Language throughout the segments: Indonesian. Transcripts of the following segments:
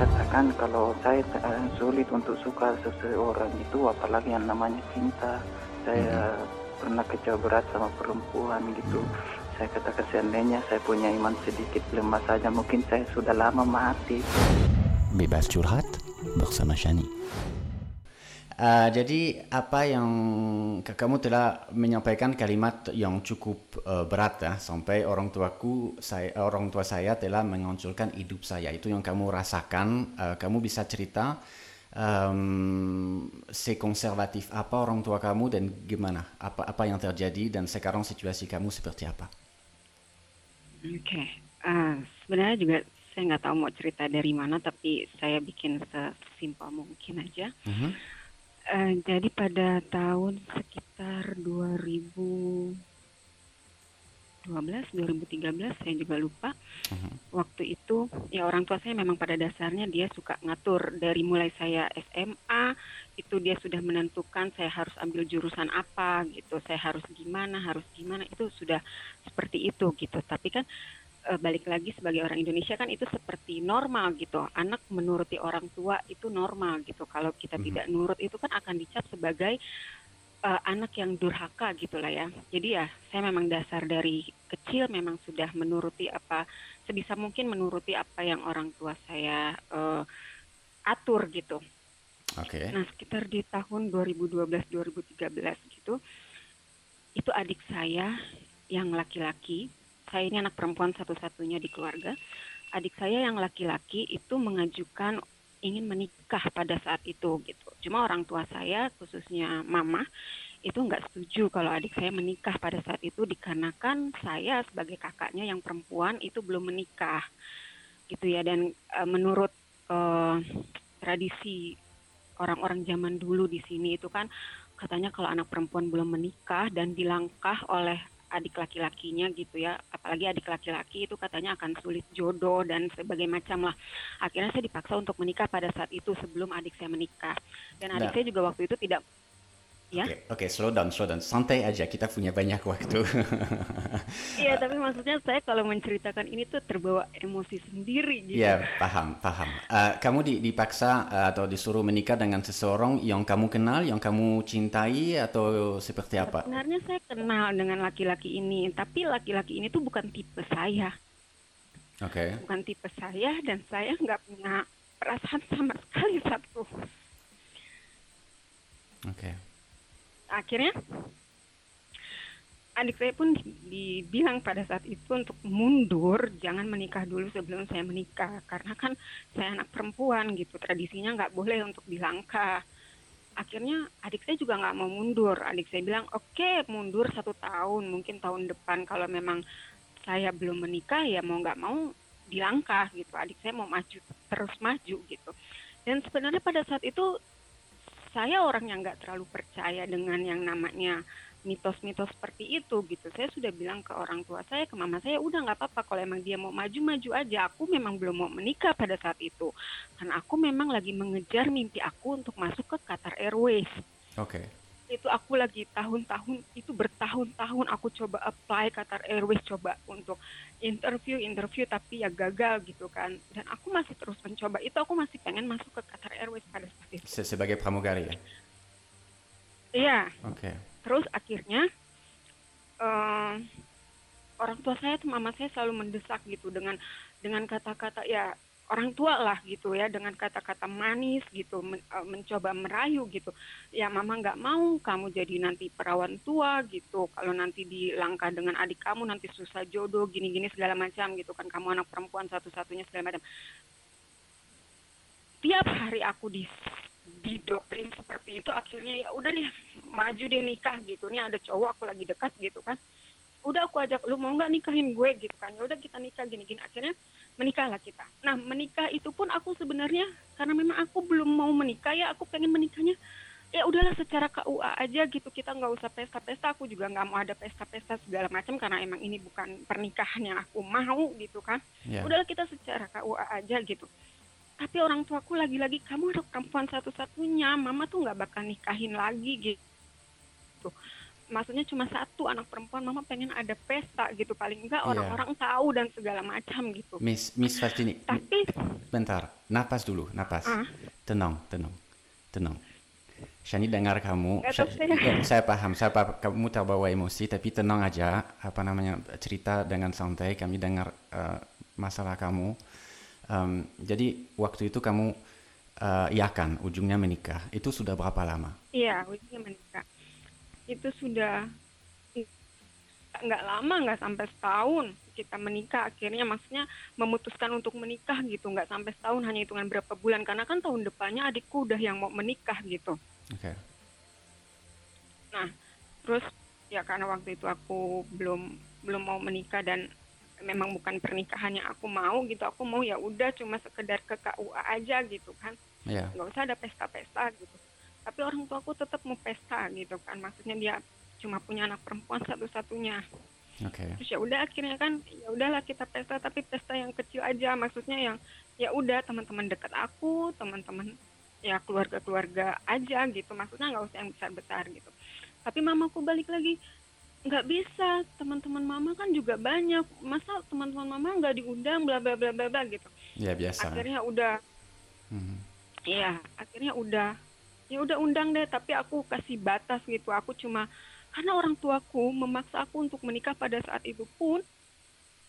Katakan kalau saya sulit untuk suka seseorang itu, apalagi yang namanya cinta. Saya pernah kecewa berat sama perempuan gitu. Saya katakan seandainya saya punya iman sedikit lemah saja, mungkin saya sudah lama mati. Bebas curhat bersama Shani. Jadi apa yang kamu telah menyampaikan kalimat yang cukup berat ya, sampai orang tua saya telah menghancurkan hidup saya. Itu yang kamu rasakan. Kamu bisa cerita sekonservatif apa orang tua kamu dan gimana apa yang terjadi dan sekarang situasi kamu seperti apa? Oke, sebenarnya juga saya nggak tahu mau cerita dari mana, tapi saya bikin sesimpel mungkin aja. Jadi pada tahun sekitar 2013 saya juga lupa. Waktu itu ya orang tua saya memang pada dasarnya dia suka ngatur. Dari mulai saya SMA itu dia sudah menentukan saya harus ambil jurusan apa gitu, saya harus gimana, itu sudah seperti itu gitu. Tapi kan balik lagi sebagai orang Indonesia kan itu seperti normal gitu. Anak menuruti orang tua itu normal gitu. Kalau kita tidak nurut itu kan akan dicap sebagai anak yang durhaka gitulah ya. Jadi ya saya memang dasar dari kecil memang sudah menuruti apa, sebisa mungkin menuruti apa yang orang tua saya atur gitu. Oke. Nah sekitar di tahun 2012-2013 gitu, itu adik saya yang laki-laki, saya ini anak perempuan satu-satunya di keluarga. Adik saya yang laki-laki itu mengajukan ingin menikah pada saat itu gitu. Cuma orang tua saya, khususnya mama, itu nggak setuju kalau adik saya menikah pada saat itu, dikarenakan saya sebagai kakaknya yang perempuan itu belum menikah gitu ya. Dan menurut tradisi orang-orang zaman dulu di sini itu kan katanya kalau anak perempuan belum menikah dan dilangkah oleh adik laki-lakinya gitu ya, apalagi adik laki-laki itu katanya akan sulit jodoh dan sebagainya macam lah. Akhirnya saya dipaksa untuk menikah pada saat itu sebelum adik saya menikah. Dan adik saya juga waktu itu tidak ya. Oke, slow down, santai aja, kita punya banyak waktu. Iya, tapi maksudnya saya kalau menceritakan ini tuh terbawa emosi sendiri gitu. Iya, paham. Kamu dipaksa atau disuruh menikah dengan seseorang yang kamu kenal, yang kamu cintai, atau seperti apa? Sebenarnya saya kenal dengan laki-laki ini, tapi laki-laki ini tuh bukan tipe saya. Oke. Bukan tipe saya, dan saya nggak punya perasaan sama sekali satu. Oke. Akhirnya adik saya pun dibilang pada saat itu untuk mundur, jangan menikah dulu sebelum saya menikah, karena kan saya anak perempuan gitu, tradisinya nggak boleh untuk dilangkah. Akhirnya adik saya juga nggak mau mundur. Adik saya bilang oke, mundur 1 tahun, mungkin tahun depan kalau memang saya belum menikah ya mau nggak mau dilangkah gitu. Adik saya mau terus maju gitu. Dan sebenarnya pada saat itu saya orang yang nggak terlalu percaya dengan yang namanya mitos-mitos seperti itu gitu. Saya sudah bilang ke orang tua saya, ke mama saya, udah nggak apa-apa kalau emang dia mau maju aja. Aku memang belum mau menikah pada saat itu, karena aku memang lagi mengejar mimpi aku untuk masuk ke Qatar Airways. Oke. Itu aku lagi bertahun-tahun aku coba apply Qatar Airways, coba untuk interview tapi ya gagal gitu kan. Dan aku masih terus mencoba. Itu aku masih pengen masuk ke Qatar Airways pada saat itu. Sebagai pramugari ya? Iya. Oke. Terus akhirnya orang tua saya tuh, mama saya selalu mendesak gitu dengan kata-kata ya orang tua lah gitu ya, dengan kata-kata manis gitu, mencoba merayu gitu. Ya mama nggak mau kamu jadi nanti perawan tua gitu, kalau nanti dilangkah dengan adik kamu nanti susah jodoh, gini-gini segala macam gitu kan, kamu anak perempuan satu-satunya segala macam. Tiap hari aku didoktrin seperti itu. Akhirnya ya udah deh, maju deh nikah gitu, nih ada cowok aku lagi dekat gitu kan. Udah aku ajak, lu mau nggak nikahin gue gitu kan, ya udah kita nikah gini-gini. Akhirnya menikahlah kita. Nah menikah itu pun aku sebenarnya, karena memang aku belum mau menikah ya, aku pengen menikahnya ya udahlah secara KUA aja gitu, kita nggak usah pesta-pesta. Aku juga nggak mau ada pesta-pesta segala macam, karena emang ini bukan pernikahan yang aku mau gitu kan. Udahlah kita secara KUA aja gitu. Tapi orang tuaku lagi-lagi, kamu ada perempuan satu-satunya, mama tuh nggak bakal nikahin lagi gitu. maksudnya cuma satu anak perempuan, mama pengen ada pesta gitu, paling enggak orang-orang tahu dan segala macam gitu. Miss Fatsini, tapi bentar, napas dulu, napas. Tenang. Shani dengar kamu. Saya paham, kamu terbawa emosi, tapi tenang aja, cerita dengan santai, kami dengar masalah kamu. Jadi waktu itu kamu iakan ujungnya menikah. Itu sudah berapa lama? Iya, ujungnya menikah. Itu sudah nggak lama, nggak sampai setahun kita menikah akhirnya, maksudnya memutuskan untuk menikah gitu, nggak sampai setahun, hanya hitungan berapa bulan, karena kan tahun depannya adikku udah yang mau menikah gitu. Okay. Nah, terus ya karena waktu itu aku belum mau menikah dan memang bukan pernikahan yang aku mau gitu, aku mau ya udah cuma sekedar ke KUA aja gitu kan, nggak usah ada pesta-pesta gitu. Tapi orang tua aku tetap mau pesta gitu kan, maksudnya dia cuma punya anak perempuan satu-satunya. Okay. Terus ya udah akhirnya kan ya udahlah kita pesta, tapi pesta yang kecil aja, maksudnya yang ya udah teman-teman dekat aku, teman-teman ya keluarga-keluarga aja gitu, maksudnya nggak usah yang besar-besar gitu. Tapi mamaku balik lagi, nggak bisa, teman-teman mama kan juga banyak, masa teman-teman mama nggak diundang, bla bla bla bla bla gitu. Ya biasa. Akhirnya udah, akhirnya udah undang deh, tapi aku kasih batas gitu, aku cuma karena orang tuaku memaksa aku untuk menikah pada saat itu pun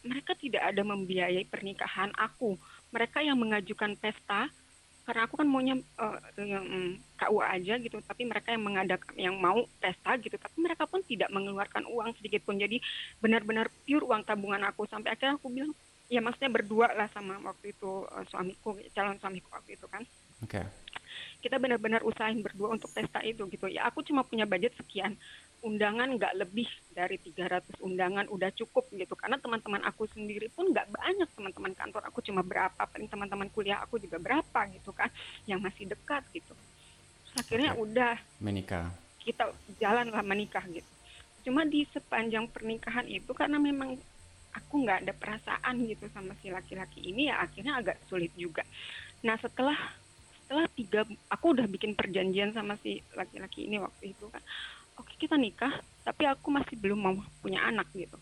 mereka tidak ada membiayai pernikahan aku. Mereka yang mengajukan pesta, karena aku kan maunya KUA aja gitu, tapi mereka yang mengadakan, yang mau pesta gitu, tapi mereka pun tidak mengeluarkan uang sedikit pun. Jadi benar-benar pure uang tabungan aku, sampai akhirnya aku bilang, ya maksudnya berdua lah sama waktu itu suamiku, calon suamiku waktu itu kan. Oke. Okay. Kita benar-benar usahain berdua untuk pesta itu gitu. Ya aku cuma punya budget sekian. Undangan nggak lebih dari 300 undangan udah cukup gitu. Karena teman-teman aku sendiri pun nggak banyak, teman-teman kantor aku cuma berapa, paling teman-teman kuliah aku juga berapa gitu kan, yang masih dekat gitu. Terus akhirnya udah menikah. Kita jalan lah menikah gitu. Cuma di sepanjang pernikahan itu karena memang aku nggak ada perasaan gitu sama si laki-laki ini, ya akhirnya agak sulit juga. Nah setelah aku udah bikin perjanjian sama si laki-laki ini waktu itu kan, oke kita nikah, tapi aku masih belum mau punya anak gitu.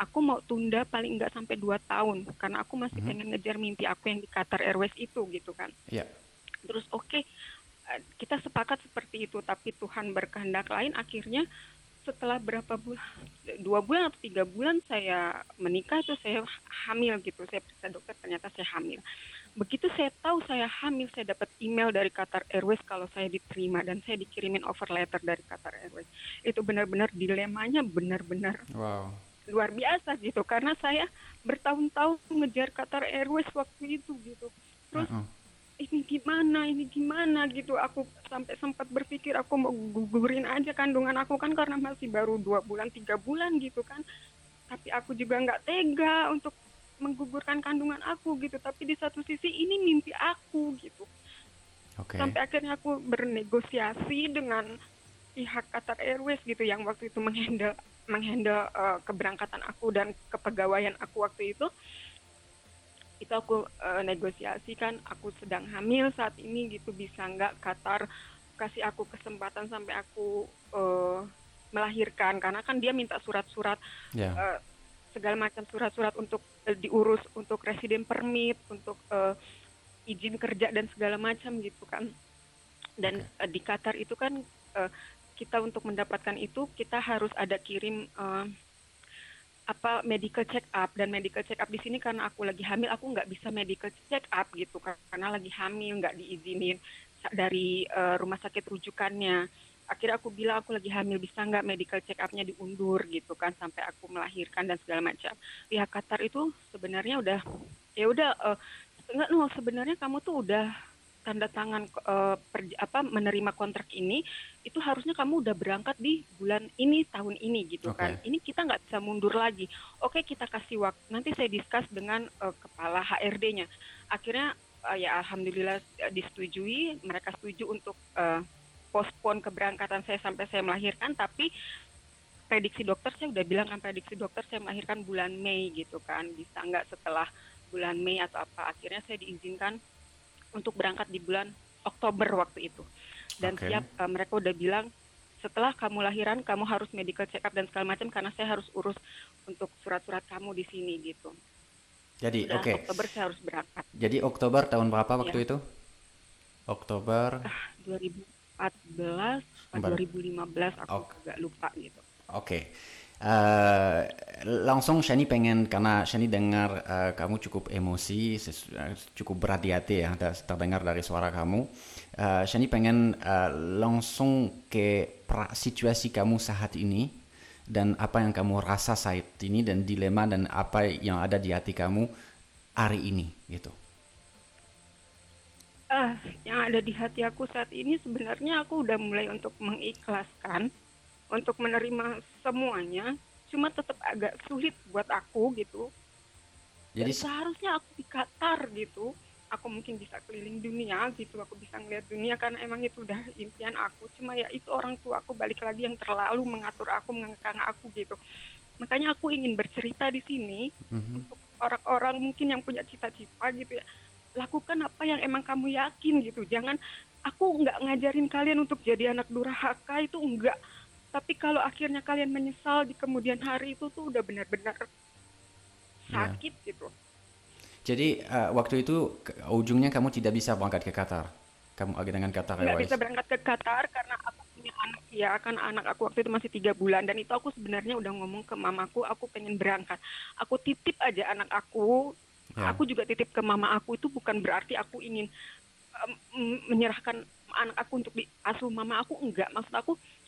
Aku mau tunda paling nggak sampai 2 tahun, karena aku masih pengen ngejar mimpi aku yang di Qatar Airways itu gitu kan. Yeah. Terus oke, kita sepakat seperti itu, tapi Tuhan berkehendak lain, akhirnya setelah berapa bulan, 2 bulan atau 3 bulan saya menikah tuh saya hamil gitu, saya periksa dokter ternyata saya hamil. Begitu saya tahu saya hamil, saya dapat email dari Qatar Airways kalau saya diterima, dan saya dikirimin offer letter dari Qatar Airways. Itu benar-benar dilemanya benar-benar luar biasa gitu, karena saya bertahun-tahun ngejar Qatar Airways waktu itu gitu. Terus ini gimana gitu, aku sampai sempat berpikir aku mau gugurin aja kandungan aku kan, karena masih baru 2 bulan 3 bulan gitu kan. Tapi aku juga nggak tega untuk menggugurkan kandungan aku gitu, tapi di satu sisi ini mimpi aku gitu. Okay. Sampai akhirnya aku bernegosiasi dengan pihak Qatar Airways gitu, yang waktu itu menghandle keberangkatan aku dan kepegawaian aku waktu itu. Itu aku negosiasikan, aku sedang hamil saat ini gitu, bisa nggak Qatar kasih aku kesempatan sampai aku melahirkan, karena kan dia minta surat-surat. Yeah. Segala macam surat-surat untuk diurus, untuk resident permit, untuk izin kerja dan segala macam gitu kan. Dan di Qatar itu kan kita untuk mendapatkan itu kita harus ada kirim medical check up, dan medical check up di sini karena aku lagi hamil aku nggak bisa medical check up gitu karena lagi hamil, nggak diizinin dari rumah sakit rujukannya. Akhirnya aku bilang aku lagi hamil, bisa nggak medical check up-nya diundur gitu kan sampai aku melahirkan dan segala macam. Pihak Qatar itu sebenarnya udah sebenarnya kamu tuh udah tanda tangan menerima kontrak ini, itu harusnya kamu udah berangkat di bulan ini tahun ini gitu. Okay. Kan ini kita nggak bisa mundur lagi. Oke, kita kasih waktu, nanti saya diskus dengan kepala HRD-nya. Akhirnya ya alhamdulillah disetujui, mereka setuju untuk postpone keberangkatan saya sampai saya melahirkan, tapi prediksi dokter saya udah bilang kan, prediksi dokter saya melahirkan bulan Mei gitu kan, bisa nggak setelah bulan Mei atau apa. Akhirnya saya diizinkan untuk berangkat di bulan Oktober waktu itu, dan siap mereka udah bilang setelah kamu lahiran kamu harus medical check up dan segala macam karena saya harus urus untuk surat-surat kamu di sini gitu. Jadi oke. Oktober saya harus berangkat. Jadi Oktober tahun berapa waktu itu? Oktober 2014 atau 2015 aku nggak lupa gitu. Oke. Langsung Shani pengen, karena Shani dengar kamu cukup emosi, cukup berhati-hati ya terdengar dari suara kamu. Shani pengen langsung ke situasi kamu saat ini dan apa yang kamu rasa saat ini dan dilema dan apa yang ada di hati kamu hari ini gitu. Yang ada di hati aku saat ini sebenarnya aku udah mulai untuk mengikhlaskan, untuk menerima semuanya, cuma tetap agak sulit buat aku gitu. Jadi dan seharusnya aku di Qatar gitu, aku mungkin bisa keliling dunia gitu, aku bisa ngeliat dunia karena emang itu udah impian aku. Cuma ya itu orang tua aku balik lagi yang terlalu mengatur aku, mengekang aku gitu. Makanya aku ingin bercerita di sini untuk orang-orang mungkin yang punya cita-cita gitu ya. Lakukan apa yang emang kamu yakin gitu. Jangan, aku nggak ngajarin kalian untuk jadi anak durhaka, itu enggak. Tapi kalau akhirnya kalian menyesal di kemudian hari itu tuh udah benar-benar sakit gitu. Jadi waktu itu ujungnya kamu tidak bisa berangkat ke Qatar? Kamu dengan Qatar Airways? Nggak bisa berangkat ke Qatar karena aku punya anak ya. Kan anak aku waktu itu masih 3 bulan dan itu aku sebenarnya udah ngomong ke mamaku aku pengen berangkat. Aku titip aja anak aku. Aku juga titip ke mama aku, itu bukan berarti aku ingin menyerahkan anak aku untuk diasuh mama aku, enggak. Maksud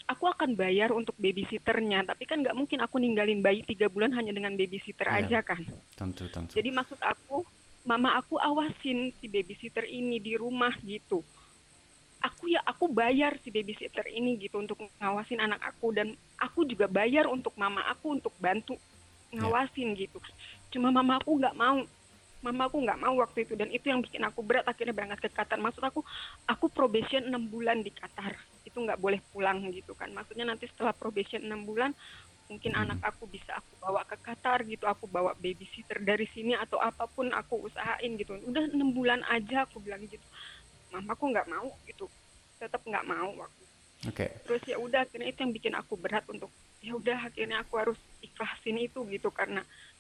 aku akan bayar untuk babysitternya, tapi kan nggak mungkin aku ninggalin bayi 3 bulan hanya dengan babysitter aja kan. Tentu. Jadi maksud aku, mama aku awasin si babysitter ini di rumah gitu. Aku bayar si babysitter ini gitu untuk ngawasin anak aku, dan aku juga bayar untuk mama aku untuk bantu ngawasin gitu. Cuma mama aku nggak mau waktu itu, dan itu yang bikin aku berat akhirnya berangkat ke Qatar. Maksud aku probation 6 bulan di Qatar. Itu nggak boleh pulang gitu kan, maksudnya nanti setelah probation 6 bulan mungkin anak aku bisa aku bawa ke Qatar gitu, aku bawa babysitter dari sini atau apapun aku usahain gitu. Udah 6 bulan aja aku bilang gitu, mama aku nggak mau gitu, tetap nggak mau waktu. Terus ya udah akhirnya itu yang bikin aku berat untuk ya udah akhirnya aku harus ikhlasin itu gitu, karena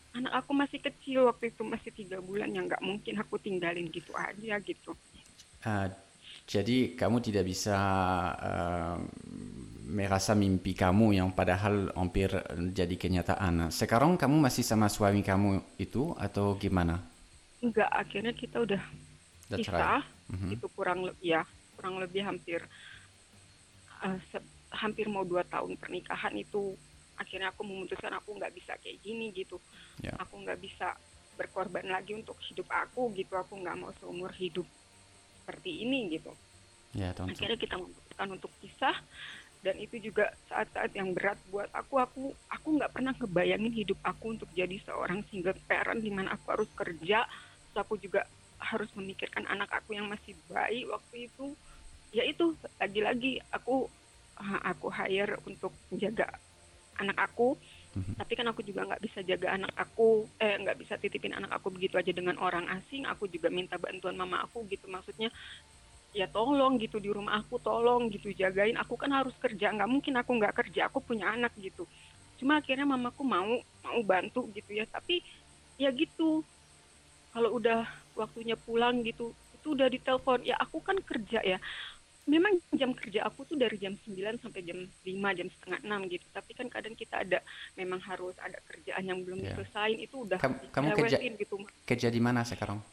anak aku masih kecil waktu itu masih 3 bulan yang nggak mungkin aku tinggalin gitu aja gitu. Jadi kamu tidak bisa merasa mimpi kamu yang padahal hampir jadi kenyataan. Sekarang kamu masih sama suami kamu itu atau gimana? Enggak, akhirnya kita udah pisah. Itu kurang lebih hampir mau 2 tahun pernikahan itu. Akhirnya aku memutuskan aku nggak bisa kayak gini gitu. Aku nggak bisa berkorban lagi untuk hidup aku gitu. Aku nggak mau seumur hidup seperti ini gitu. Akhirnya kita memutuskan untuk pisah, dan itu juga saat-saat yang berat buat aku. Aku nggak pernah ngebayangin hidup aku untuk jadi seorang single parent di mana aku harus kerja, terus aku juga harus memikirkan anak aku yang masih bayi waktu itu. Ya itu lagi-lagi aku hire untuk menjaga anak aku, tapi kan aku juga nggak bisa jaga anak aku, nggak bisa titipin anak aku begitu aja dengan orang asing. Aku juga minta bantuan mama aku gitu, maksudnya ya tolong gitu di rumah aku, tolong gitu jagain. Aku kan harus kerja, nggak mungkin aku nggak kerja, aku punya anak gitu. Cuma akhirnya mamaku mau bantu gitu ya, tapi ya gitu kalau udah waktunya pulang gitu itu udah ditelepon. Ya aku kan kerja ya. Memang jam kerja aku tuh dari jam 9 sampai jam 5, jam setengah 6 gitu. Tapi kan kadang kita ada, memang harus ada kerjaan yang belum diselesain. Itu udah kamu lewatin gitu. Kerja di mana sekarang?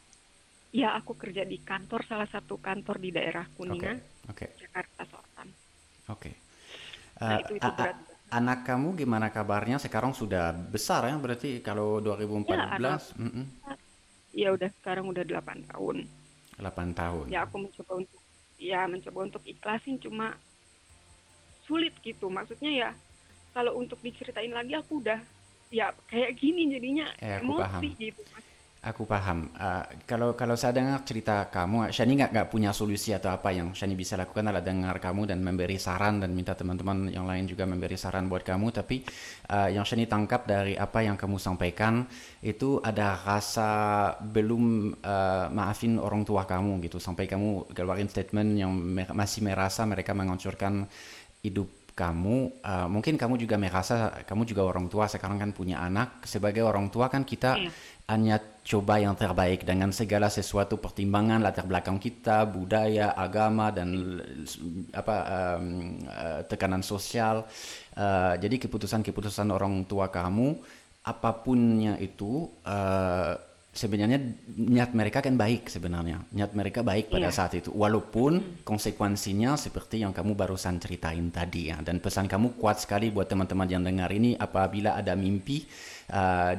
Ya aku kerja di kantor, salah satu kantor di daerah Kuningan, Jakarta Selatan. Nah, itu berat. Anak kamu gimana kabarnya? Sekarang sudah besar ya berarti kalau 2014? Ya udah sekarang udah 8 tahun. 8 tahun. Ya aku mencoba untuk ikhlasin, cuma sulit gitu. Maksudnya ya kalau untuk diceritain lagi aku udah ya kayak gini jadinya, emosi gitu. Aku paham. Kalau saya dengar cerita kamu, Shani nggak punya solusi atau apa. Yang Shani bisa lakukan adalah dengar kamu dan memberi saran, dan minta teman-teman yang lain juga memberi saran buat kamu. Tapi yang Shani tangkap dari apa yang kamu sampaikan itu ada rasa belum maafin orang tua kamu gitu, sampai kamu keluarin statement yang masih merasa mereka menghancurkan hidup kamu mungkin kamu juga merasa, kamu juga orang tua sekarang kan punya anak, sebagai orang tua kan kita hanya coba yang terbaik dengan segala sesuatu pertimbangan latar belakang kita, budaya, agama dan tekanan sosial. Jadi keputusan-keputusan orang tua kamu apapunnya itu sebenarnya niat mereka kan baik, sebenarnya niat mereka baik pada saat itu, walaupun konsekuensinya seperti yang kamu barusan ceritain tadi ya. Dan pesan kamu kuat sekali buat teman-teman yang dengar ini, apabila ada mimpi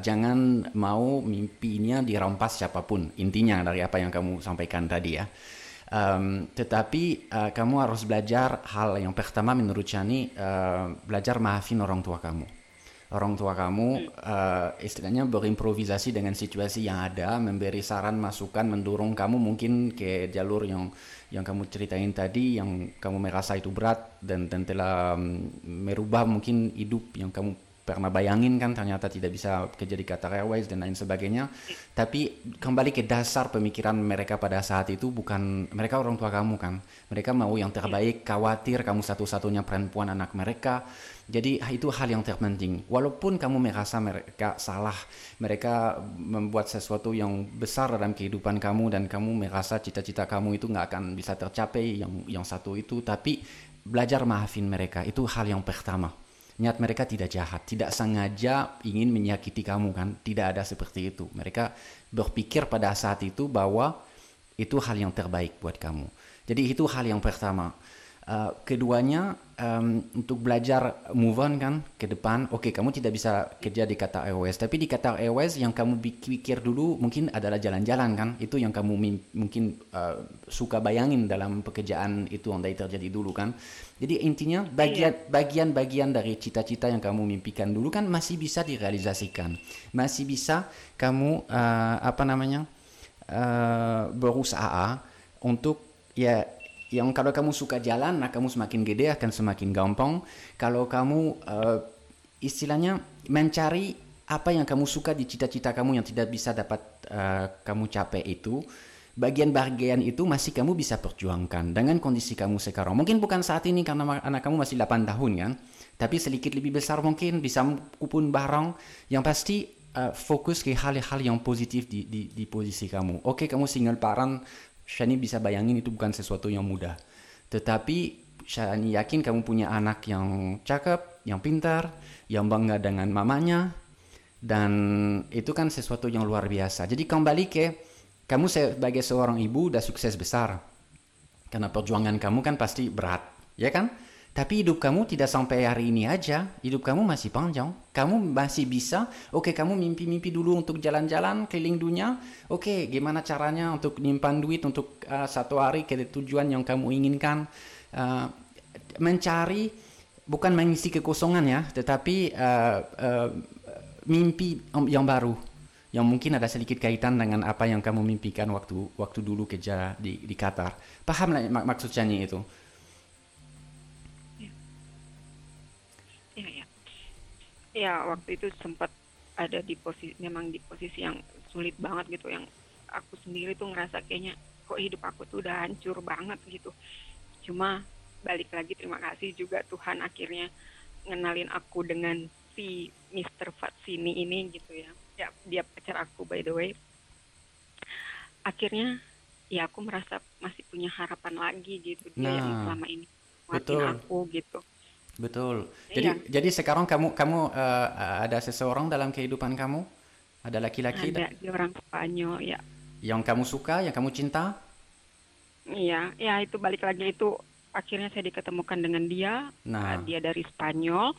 jangan mau mimpinya dirampas siapapun, intinya dari apa yang kamu sampaikan tadi ya. Tetapi kamu harus belajar hal yang pertama menurut Shani, belajar maafin orang tua kamu. Orang tua kamu istilahnya berimprovisasi dengan situasi yang ada, memberi saran, masukan, mendorong kamu mungkin ke jalur yang kamu ceritain tadi, yang kamu merasa itu berat dan telah merubah mungkin hidup yang kamu pernah bayangin kan, ternyata tidak bisa kerja di Qatar Airways dan lain sebagainya. Tapi kembali ke dasar pemikiran mereka pada saat itu, bukan, mereka orang tua kamu kan, mereka mau yang terbaik, khawatir kamu satu-satunya perempuan anak mereka. Jadi itu hal yang terpenting. Walaupun kamu merasa mereka salah, mereka membuat sesuatu yang besar dalam kehidupan kamu dan kamu merasa cita-cita kamu itu nggak akan bisa tercapai yang satu itu, tapi belajar maafin mereka, itu hal yang pertama. Niat mereka tidak jahat, tidak sengaja ingin menyakiti kamu kan, tidak ada seperti itu. Mereka berpikir pada saat itu bahwa itu hal yang terbaik buat kamu. Jadi itu hal yang pertama. Keduanya untuk belajar move on kan ke depan. Oke, kamu tidak bisa kerja di Qatar Airways, tapi di Qatar Airways yang kamu pikir dulu mungkin adalah jalan-jalan kan. Itu yang kamu mungkin suka bayangin dalam pekerjaan itu andai terjadi dulu kan. Jadi intinya bagian-bagian dari cita-cita yang kamu mimpikan dulu kan masih bisa direalisasikan, masih bisa kamu berusaha untuk yang kalau kamu suka jalan, nah kamu semakin gede akan semakin gampang. Kalau kamu istilahnya mencari apa yang kamu suka di cita-cita kamu yang tidak bisa dapat kamu capai itu, bagian-bagian itu masih kamu bisa perjuangkan dengan kondisi kamu sekarang. Mungkin bukan saat ini karena anak kamu masih 8 tahun kan, tapi sedikit lebih besar mungkin bisa kupun barang. Yang pasti fokus ke hal-hal yang positif di posisi kamu. Oke, kamu single parent, Shani bisa bayangin itu bukan sesuatu yang mudah. Tetapi Shani yakin kamu punya anak yang cakep, yang pintar, yang bangga dengan mamanya. Dan itu kan sesuatu yang luar biasa. Jadi kembali ke, kamu sebagai seorang ibu udah sukses besar, karena perjuangan kamu kan pasti berat, ya kan? Tapi hidup kamu tidak sampai hari ini aja, hidup kamu masih panjang. Kamu masih bisa, oke, kamu mimpi-mimpi dulu untuk jalan-jalan keliling dunia. Oke, gimana caranya untuk nyimpan duit untuk satu hari ke tujuan yang kamu inginkan. Mencari, bukan mengisi kekosongan ya, tetapi mimpi yang baru, yang mungkin ada sedikit kaitan dengan apa yang kamu mimpikan waktu dulu kerja di Qatar. Paham lah maksudnya itu? Ya, waktu itu sempat ada di posisi, memang di posisi yang sulit banget gitu, yang aku sendiri tuh ngerasa kayaknya kok hidup aku tuh udah hancur banget gitu. Cuma balik lagi terima kasih juga Tuhan akhirnya ngenalin aku dengan si Mr. Fatsini ini gitu ya. Ya, dia pacar aku by the way. Akhirnya ya aku merasa masih punya harapan lagi gitu, dia yang selama ini nguatin aku gitu. Betul. Jadi sekarang kamu ada seseorang dalam kehidupan kamu? Ada laki-laki? Ada, dia orang Spanyol, ya. Yang kamu suka, yang kamu cinta? Iya, ya itu balik lagi itu akhirnya saya diketemukan dengan dia. Dia dari Spanyol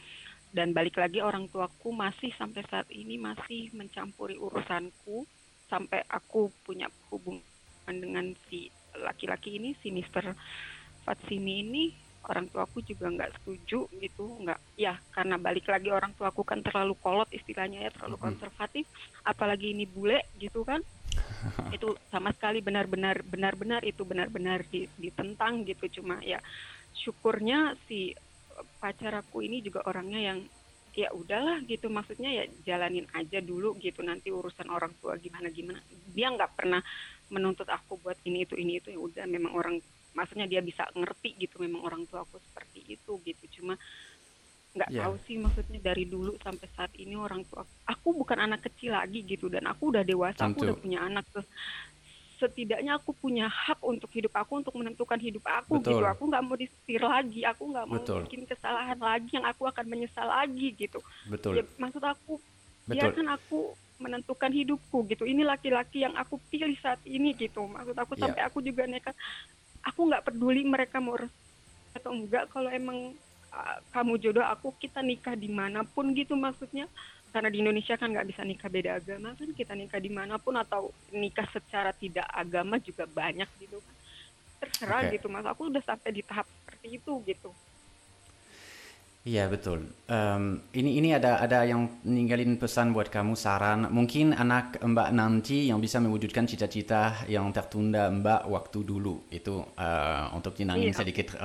dan balik lagi orang tuaku masih sampai saat ini masih mencampuri urusanku sampai aku punya hubungan dengan si laki-laki ini, si Mr. Fatsini ini. Orang tuaku juga nggak setuju gitu, karena balik lagi orang tuaku kan terlalu kolot istilahnya ya, terlalu konservatif, apalagi ini bule gitu kan. Itu sama sekali benar-benar ditentang gitu. Cuma ya syukurnya si pacar aku ini juga orangnya yang ya udahlah gitu, maksudnya ya jalanin aja dulu gitu, nanti urusan orang tua gimana. Dia nggak pernah menuntut aku buat ini itu, ya udah memang orang, maksudnya dia bisa ngerti gitu, memang orang tua aku seperti itu gitu. Cuma nggak tahu sih, maksudnya dari dulu sampai saat ini orang tua aku bukan anak kecil lagi gitu, dan aku udah dewasa, tentu. Aku udah punya anak, terus setidaknya aku punya hak untuk hidup aku, untuk menentukan hidup aku. Betul. Gitu. Aku nggak mau disetir lagi, aku nggak mau bikin kesalahan lagi yang aku akan menyesal lagi gitu. Betul. Ya, maksud aku, ya kan aku menentukan hidupku gitu. Ini laki-laki yang aku pilih saat ini gitu. Maksud aku sampai aku juga nekat. Aku nggak peduli mereka mau atau enggak. Kalau emang kamu jodoh aku, kita nikah dimanapun gitu maksudnya. Karena di Indonesia kan nggak bisa nikah beda agama kan, kita nikah dimanapun atau nikah secara tidak agama juga banyak gitu kan, terserah gitu mas. Aku udah sampai di tahap seperti itu gitu. Iya betul. Ini ada yang ninggalin pesan buat kamu, saran mungkin anak Mbak nanti yang bisa mewujudkan cita-cita yang tertunda Mbak waktu dulu itu, untuk dinangin sedikit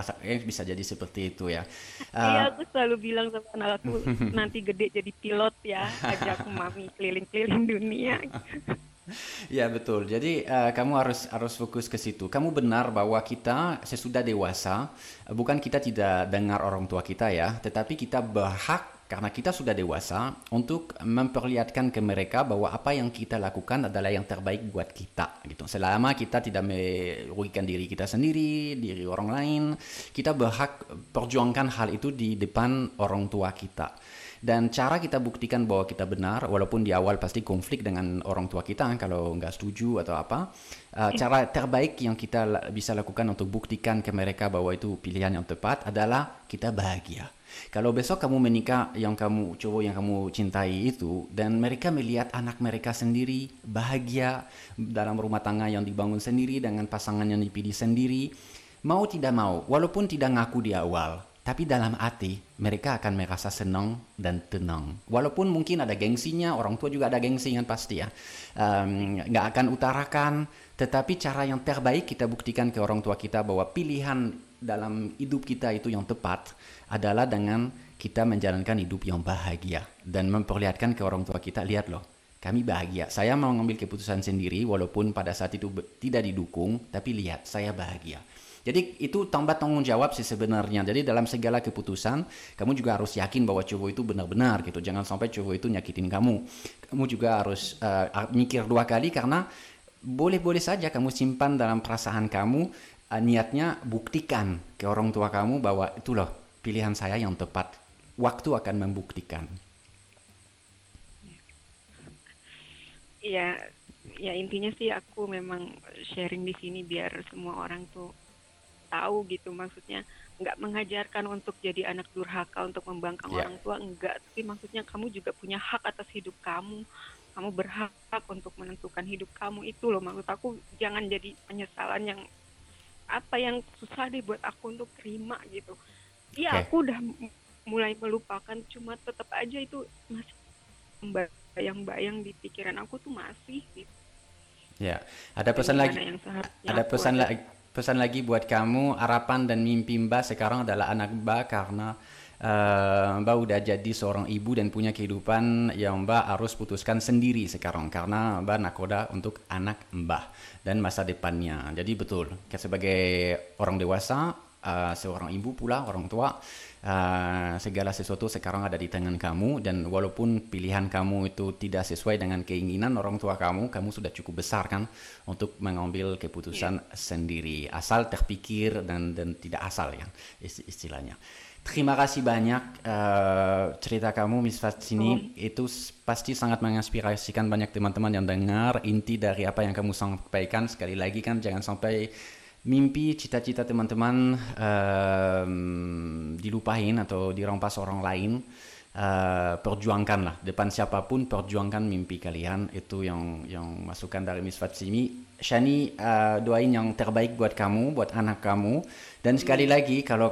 bisa jadi seperti itu ya. Iya, aku selalu bilang sama anak aku nanti gede jadi pilot ya, ajak mami keliling-keliling dunia. Ya betul. Jadi kamu harus fokus ke situ. Kamu benar bahwa kita sesudah dewasa, bukan kita tidak dengar orang tua kita ya, tetapi kita berhak karena kita sudah dewasa untuk memperlihatkan ke mereka bahwa apa yang kita lakukan adalah yang terbaik buat kita gitu. Selama kita tidak merugikan diri kita sendiri, diri orang lain, kita berhak perjuangkan hal itu di depan orang tua kita. Dan cara kita buktikan bahwa kita benar, walaupun di awal pasti konflik dengan orang tua kita kalau nggak setuju atau apa, cara terbaik yang kita bisa lakukan untuk buktikan ke mereka bahwa itu pilihan yang tepat adalah kita bahagia. Kalau besok kamu menikah yang kamu cowok yang kamu cintai itu, dan mereka melihat anak mereka sendiri bahagia dalam rumah tangga yang dibangun sendiri dengan pasangan yang dipilih sendiri, mau tidak mau, walaupun tidak ngaku di awal, tapi dalam hati mereka akan merasa senang dan tenang. Walaupun mungkin ada gengsinya, orang tua juga ada gengsi kan pasti ya, nggak akan utarakan. Tetapi cara yang terbaik kita buktikan ke orang tua kita bahwa pilihan dalam hidup kita itu yang tepat adalah dengan kita menjalankan hidup yang bahagia dan memperlihatkan ke orang tua kita, lihat loh, kami bahagia. Saya mau ngambil keputusan sendiri walaupun pada saat itu tidak didukung, tapi lihat saya bahagia. Jadi itu tambah tanggung jawab sih sebenarnya. Jadi dalam segala keputusan kamu juga harus yakin bahwa cowok itu benar-benar gitu. Jangan sampai cowok itu nyakitin kamu. Kamu juga harus mikir dua kali, karena boleh-boleh saja kamu simpan dalam perasaan kamu, niatnya buktikan ke orang tua kamu bahwa itu loh pilihan saya yang tepat. Waktu akan membuktikan. Iya, ya intinya sih aku memang sharing di sini biar semua orang tuh tahu gitu, maksudnya nggak mengajarkan untuk jadi anak durhaka, untuk membangkang orang tua, enggak. Tapi maksudnya kamu juga punya hak atas hidup kamu, kamu berhak untuk menentukan hidup kamu itu loh. Maksud aku jangan jadi penyesalan yang apa yang susah deh buat aku untuk terima gitu. Iya aku udah mulai melupakan, cuma tetap aja itu masih bayang-bayang di pikiran aku tuh masih gitu. Ya ada pesan lagi, ada pesan lagi. Pesan lagi buat kamu, harapan dan mimpi Mbak sekarang adalah anak Mbak, karena Mbak udah jadi seorang ibu dan punya kehidupan yang Mbak harus putuskan sendiri sekarang, karena Mbak nakoda untuk anak Mbak dan masa depannya. Jadi betul, sebagai orang dewasa, seorang ibu pula, orang tua, segala sesuatu sekarang ada di tangan kamu, dan walaupun pilihan kamu itu tidak sesuai dengan keinginan orang tua kamu, kamu sudah cukup besar kan untuk mengambil keputusan sendiri, asal terpikir dan tidak asal ya istilahnya. Terima kasih banyak cerita kamu Miss Fatsini, itu pasti sangat menginspirasikan banyak teman-teman yang dengar inti dari apa yang kamu sampaikan. Sekali lagi kan, jangan sampai mimpi, cita-cita teman-teman dilupain atau dirampas orang lain. Perjuangkanlah depan siapapun, perjuangkan mimpi kalian. Itu yang masukan dari Miss Fatsini. Shani, doain yang terbaik buat kamu, buat anak kamu. Dan sekali lagi, kalau